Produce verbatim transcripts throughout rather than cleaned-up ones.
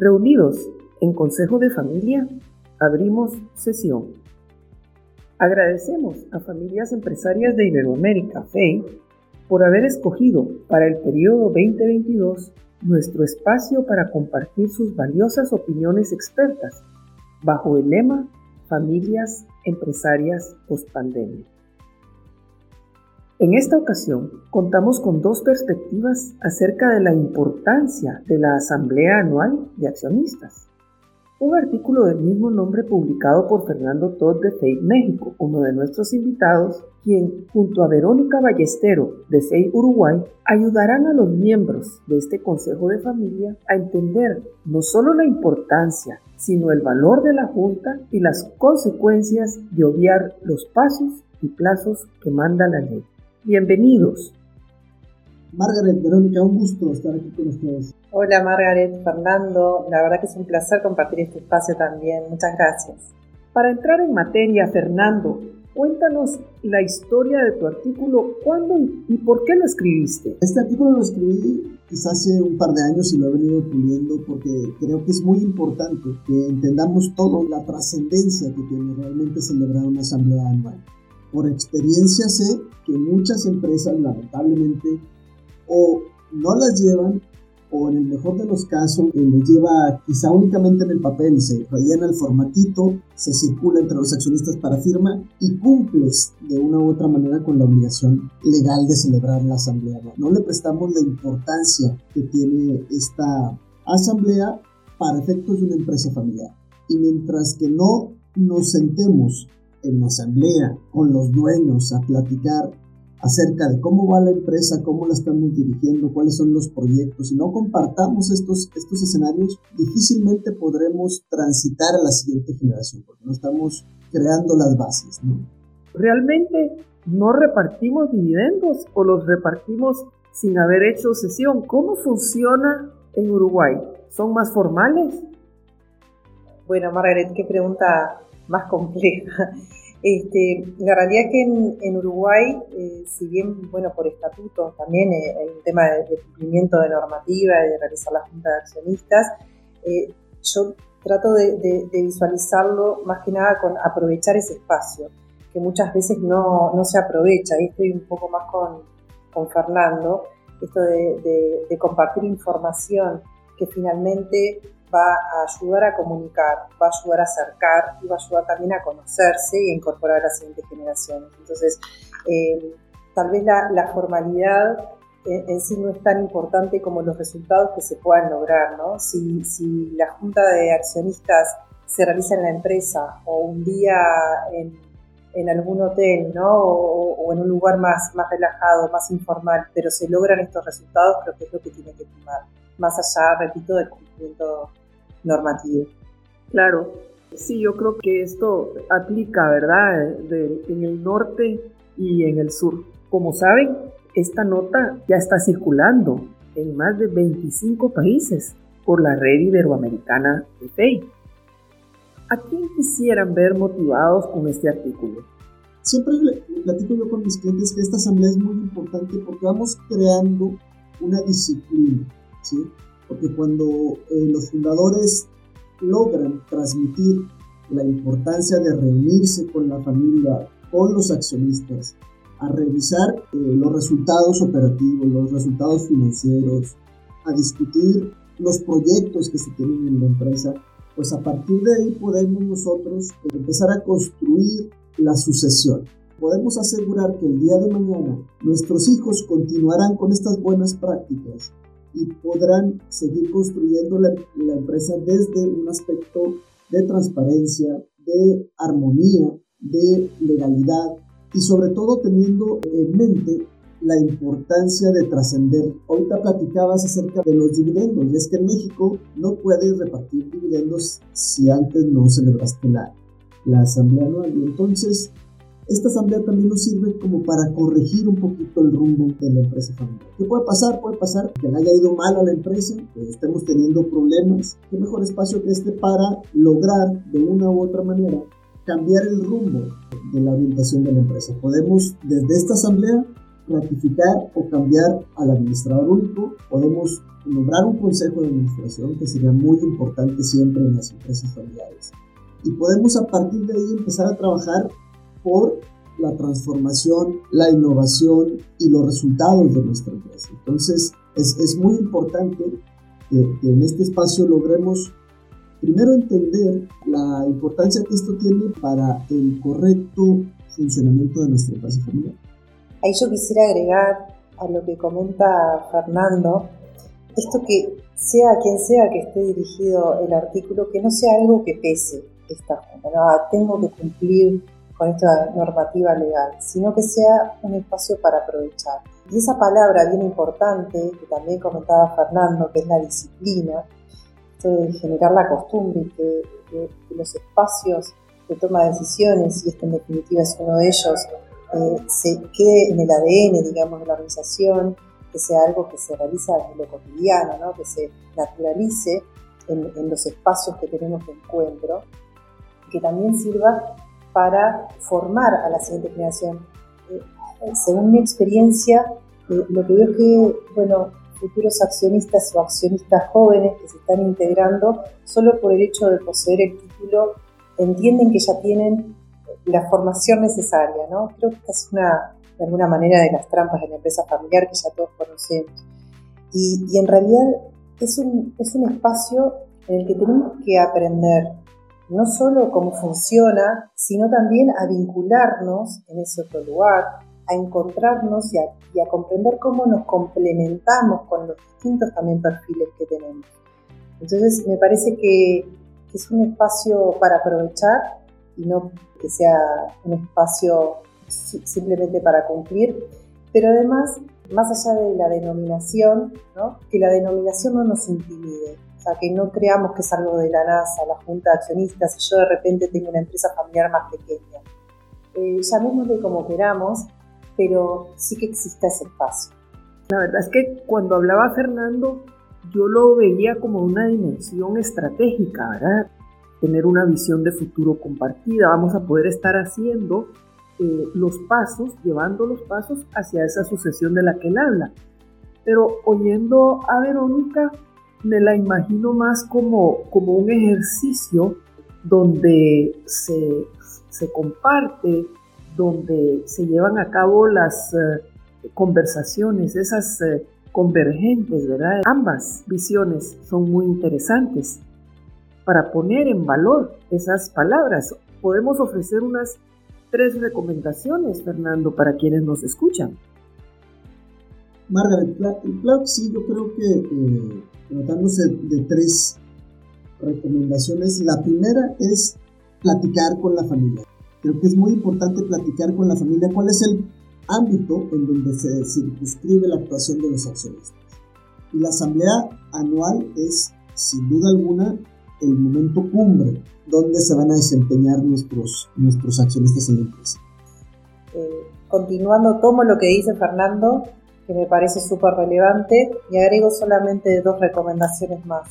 Reunidos en Consejo de Familia, abrimos sesión. Agradecemos a Familias Empresarias de Iberoamérica, F E I, por haber escogido para el periodo veinte veintidós nuestro espacio para compartir sus valiosas opiniones expertas bajo el lema Familias Empresarias Postpandemia. En esta ocasión, contamos con dos perspectivas acerca de la importancia de la Asamblea Anual de Accionistas. Un artículo del mismo nombre publicado por Fernando Todd de F E I México, uno de nuestros invitados, quien, junto a Verónica Ballestero de F E I Uruguay, ayudarán a los miembros de este Consejo de Familia a entender no solo la importancia, sino el valor de la Junta y las consecuencias de obviar los pasos y plazos que manda la ley. Bienvenidos. Margaret, Verónica, un gusto estar aquí con ustedes. Hola Margaret, Fernando, la verdad que es un placer compartir este espacio también, muchas gracias. Para entrar en materia, Fernando, cuéntanos la historia de tu artículo, cuándo y por qué lo escribiste. Este artículo lo escribí quizás hace un par de años y lo he venido puliendo porque creo que es muy importante que entendamos todo la trascendencia que tiene realmente celebrar una asamblea anual. Por experiencia sé que muchas empresas lamentablemente o no las llevan, o en el mejor de los casos, lo lleva quizá únicamente en el papel, se rellena el formatito, se circula entre los accionistas para firma y cumples de una u otra manera con la obligación legal de celebrar la asamblea. No le prestamos la importancia que tiene esta asamblea para efectos de una empresa familiar. Y mientras que no nos sentemos en la asamblea con los dueños a platicar acerca de cómo va la empresa, cómo la estamos dirigiendo, cuáles son los proyectos, si no compartamos estos, estos escenarios, difícilmente podremos transitar a la siguiente generación, porque no estamos creando las bases, ¿no? ¿Realmente no repartimos dividendos o los repartimos sin haber hecho sesión? ¿Cómo funciona en Uruguay? ¿Son más formales? Bueno, Margaret, qué pregunta más compleja. Este, la realidad es que en, en Uruguay, eh, si bien, bueno, por estatuto también eh, hay un tema de, de cumplimiento de normativa, de realizar la Junta de Accionistas, eh, yo trato de, de, de visualizarlo más que nada con aprovechar ese espacio, que muchas veces no, no se aprovecha, y estoy un poco más con, con Fernando, esto de, de, de compartir información que finalmente va a ayudar a comunicar, va a ayudar a acercar y va a ayudar también a conocerse y a incorporar a las siguientes generaciones. Entonces, eh, tal vez la, la formalidad en, en sí no es tan importante como los resultados que se puedan lograr, ¿no? Si, si la junta de accionistas se realiza en la empresa o un día en, en algún hotel, ¿no? O, o en un lugar más, más relajado, más informal, pero se logran estos resultados, creo que es lo que tiene que primar, más allá, repito, del cumplimiento normativo. Claro, sí, yo creo que esto aplica, ¿verdad?, de, en el norte y en el sur. Como saben, esta nota ya está circulando en más de veinticinco países por la red iberoamericana de F E I. ¿A quién quisieran ver motivados con este artículo? Siempre platico yo con mis clientes que esta asamblea es muy importante porque vamos creando una disciplina, ¿sí? Porque cuando eh, los fundadores logran transmitir la importancia de reunirse con la familia, con los accionistas, a revisar eh, los resultados operativos, los resultados financieros, a discutir los proyectos que se tienen en la empresa, pues a partir de ahí podemos nosotros empezar a construir la sucesión. Podemos asegurar que el día de mañana nuestros hijos continuarán con estas buenas prácticas y podrán seguir construyendo la, la empresa desde un aspecto de transparencia, de armonía, de legalidad y sobre todo teniendo en mente la importancia de trascender. Ahorita platicabas acerca de los dividendos y es que en México no puedes repartir dividendos si antes no celebraste la, la asamblea anual. Y entonces esta asamblea también nos sirve como para corregir un poquito el rumbo de la empresa familiar. ¿Qué puede pasar? Puede pasar que le haya ido mal a la empresa, que estemos teniendo problemas. ¿Qué mejor espacio que este para lograr de una u otra manera cambiar el rumbo de la orientación de la empresa? Podemos desde esta asamblea ratificar o cambiar al administrador único, podemos nombrar un consejo de administración, que sería muy importante siempre en las empresas familiares, y podemos a partir de ahí empezar a trabajar por la transformación, la innovación y los resultados de nuestra empresa. Entonces es, es muy importante que, que en este espacio logremos primero entender la importancia que esto tiene para el correcto funcionamiento de nuestra empresa familiar. Ahí yo quisiera agregar a lo que comenta Fernando, esto que sea quien sea que esté dirigido el artículo, que no sea algo que pese esta junta, no, tengo que cumplir con esta normativa legal, sino que sea un espacio para aprovechar. Y esa palabra bien importante que también comentaba Fernando, que es la disciplina, esto de generar la costumbre, que, que, que los espacios de toma de decisiones, y este en definitiva es uno de ellos, eh, se quede en el A D N, digamos, de la organización, que sea algo que se realiza en lo cotidiano, ¿no? Que se naturalice en, en los espacios que tenemos de encuentro, que también sirva para formar a la siguiente generación. Eh, según mi experiencia, eh, lo que veo es que, bueno, futuros accionistas o accionistas jóvenes que se están integrando, solo por el hecho de poseer el título, entienden que ya tienen la formación necesaria, ¿no? Creo que esta es una, de alguna manera, de las trampas de la empresa familiar que ya todos conocemos. Y, y en realidad es un, es un espacio en el que tenemos que aprender no solo cómo funciona, sino también a vincularnos en ese otro lugar, a encontrarnos y a, y a comprender cómo nos complementamos con los distintos también perfiles que tenemos. Entonces me parece que, que es un espacio para aprovechar y no que sea un espacio simplemente para cumplir, pero además, más allá de la denominación, ¿no? Que la denominación no nos intimide, o sea, que no creamos que es algo de la NASA, la Junta de Accionistas, si yo de repente tengo una empresa familiar más pequeña. Eh, llamémosle como queramos, pero sí que exista ese espacio. La verdad es que cuando hablaba Fernando, yo lo veía como una dimensión estratégica, ¿verdad? Tener una visión de futuro compartida, vamos a poder estar haciendo Eh, los pasos, llevando los pasos hacia esa sucesión de la que él habla. Pero oyendo a Verónica, me la imagino más como, como un ejercicio donde se, se comparte, donde se llevan a cabo las eh, conversaciones, esas eh, convergentes, ¿verdad? Ambas visiones son muy interesantes para poner en valor esas palabras. Podemos ofrecer unas tres recomendaciones, Fernando, para quienes nos escuchan. Margaret, claro que sí, yo creo que eh, tratándose de tres recomendaciones, la primera es platicar con la familia. Creo que es muy importante platicar con la familia cuál es el ámbito en donde se circunscribe la actuación de los accionistas. Y la asamblea anual es, sin duda alguna, el momento cumbre donde se van a desempeñar nuestros, nuestros accionistas en la empresa. Eh, continuando, tomo lo que dice Fernando, que me parece súper relevante, y agrego solamente dos recomendaciones más.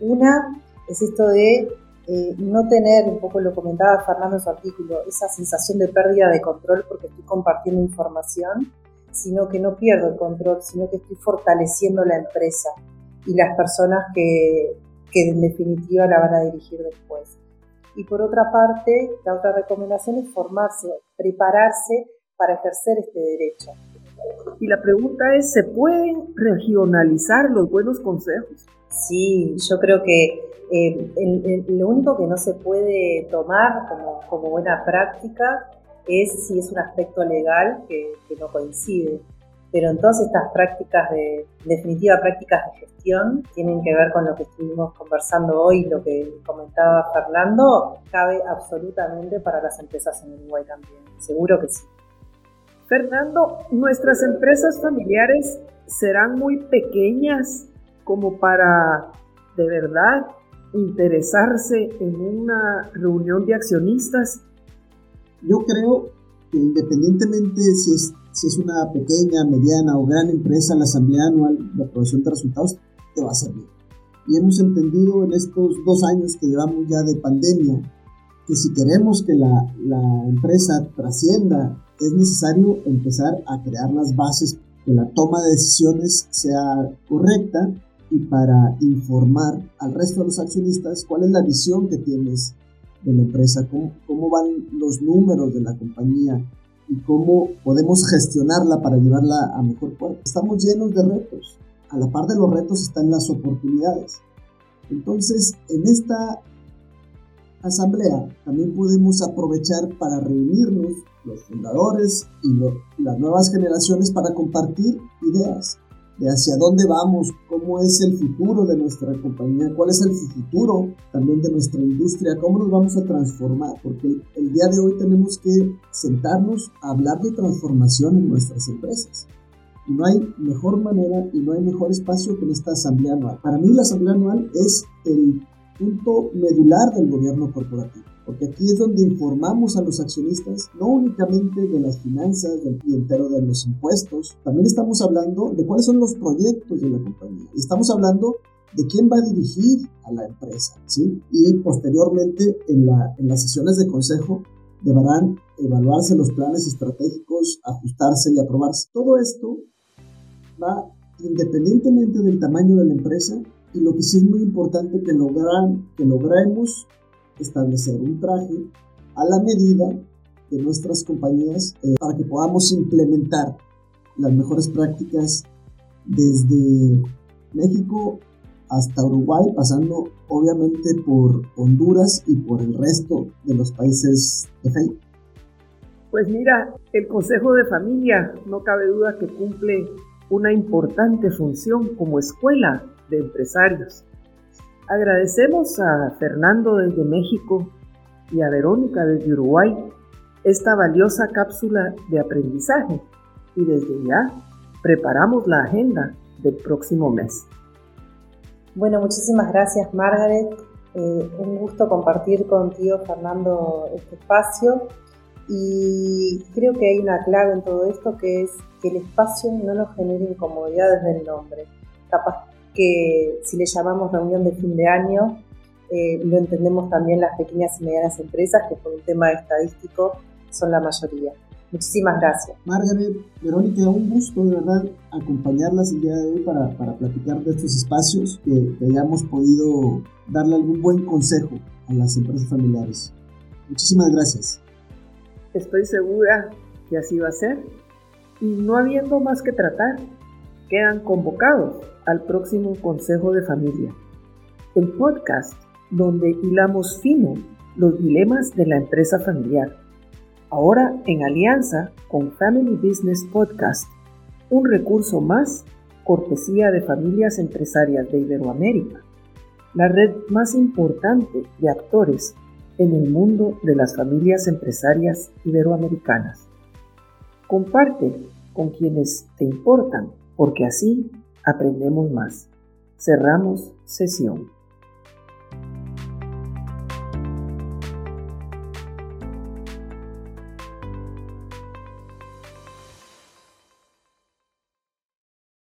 Una es esto de eh, no tener, un poco lo comentaba Fernando en su artículo, esa sensación de pérdida de control porque estoy compartiendo información, sino que no pierdo el control, sino que estoy fortaleciendo la empresa y las personas que... que en definitiva la van a dirigir después. Y por otra parte, la otra recomendación es formarse, prepararse para ejercer este derecho. Y la pregunta es, ¿se pueden regionalizar los buenos consejos? Sí, yo creo que eh, el, el, lo único que no se puede tomar como, como buena práctica es si es un aspecto legal que, que no coincide. Pero entonces estas prácticas, de, en definitiva prácticas de gestión, tienen que ver con lo que estuvimos conversando hoy, lo que comentaba Fernando, cabe absolutamente para las empresas en Uruguay también, seguro que sí. Fernando, ¿nuestras empresas familiares serán muy pequeñas como para de verdad interesarse en una reunión de accionistas? Yo creo que independientemente si es Si es una pequeña, mediana o gran empresa, la asamblea anual de aprobación de resultados te va a servir. Y hemos entendido en estos dos años que llevamos ya de pandemia que si queremos que la, la empresa trascienda es necesario empezar a crear las bases, que la toma de decisiones sea correcta y para informar al resto de los accionistas cuál es la visión que tienes de la empresa, cómo, cómo van los números de la compañía y cómo podemos gestionarla para llevarla a mejor puerto. Estamos llenos de retos. A la par de los retos están las oportunidades. Entonces, en esta asamblea también podemos aprovechar para reunirnos los fundadores y lo, las nuevas generaciones para compartir ideas de hacia dónde vamos, cómo es el futuro de nuestra compañía, cuál es el futuro también de nuestra industria, cómo nos vamos a transformar, porque el día de hoy tenemos que sentarnos a hablar de transformación en nuestras empresas. Y no hay mejor manera y no hay mejor espacio que en esta asamblea anual. Para mí la asamblea anual es el punto medular del gobierno corporativo, porque aquí es donde informamos a los accionistas no únicamente de las finanzas, del clientelo, de los impuestos, también estamos hablando de cuáles son los proyectos de la compañía, estamos hablando de quién va a dirigir a la empresa, ¿sí? Y posteriormente en, la, en las sesiones de consejo deberán evaluarse los planes estratégicos, ajustarse y aprobarse. Todo esto va independientemente del tamaño de la empresa. Y lo que sí es muy importante que, logran, que logremos establecer un traje a la medida de nuestras compañías eh, para que podamos implementar las mejores prácticas desde México hasta Uruguay, pasando obviamente por Honduras y por el resto de los países de F E I. Pues mira, el Consejo de Familia no cabe duda que cumple una importante función como escuela de empresarios. Agradecemos a Fernando desde México y a Verónica desde Uruguay esta valiosa cápsula de aprendizaje y desde ya preparamos la agenda del próximo mes. Bueno, muchísimas gracias, Margaret. Eh, un gusto compartir contigo, Fernando, este espacio. Y creo que hay una clave en todo esto, que es que el espacio no nos genere incomodidad desde el nombre. Capaz que si le llamamos reunión de fin de año, eh, lo entendemos también las pequeñas y medianas empresas, que por un tema estadístico son la mayoría. Muchísimas gracias. Margaret, Verónica, un gusto de verdad acompañarlas el día de hoy para, para platicar de estos espacios, que, que hayamos podido darle algún buen consejo a las empresas familiares. Muchísimas gracias. Estoy segura que así va a ser. Y no habiendo más que tratar, quedan convocados al próximo Consejo de Familia, el podcast donde hilamos fino los dilemas de la empresa familiar, ahora en alianza con Family Business Podcast, un recurso más cortesía de Familias Empresarias de Iberoamérica, la red más importante de actores en el mundo de las familias empresarias iberoamericanas. Comparte con quienes te importan, porque así aprendemos más. Cerramos sesión.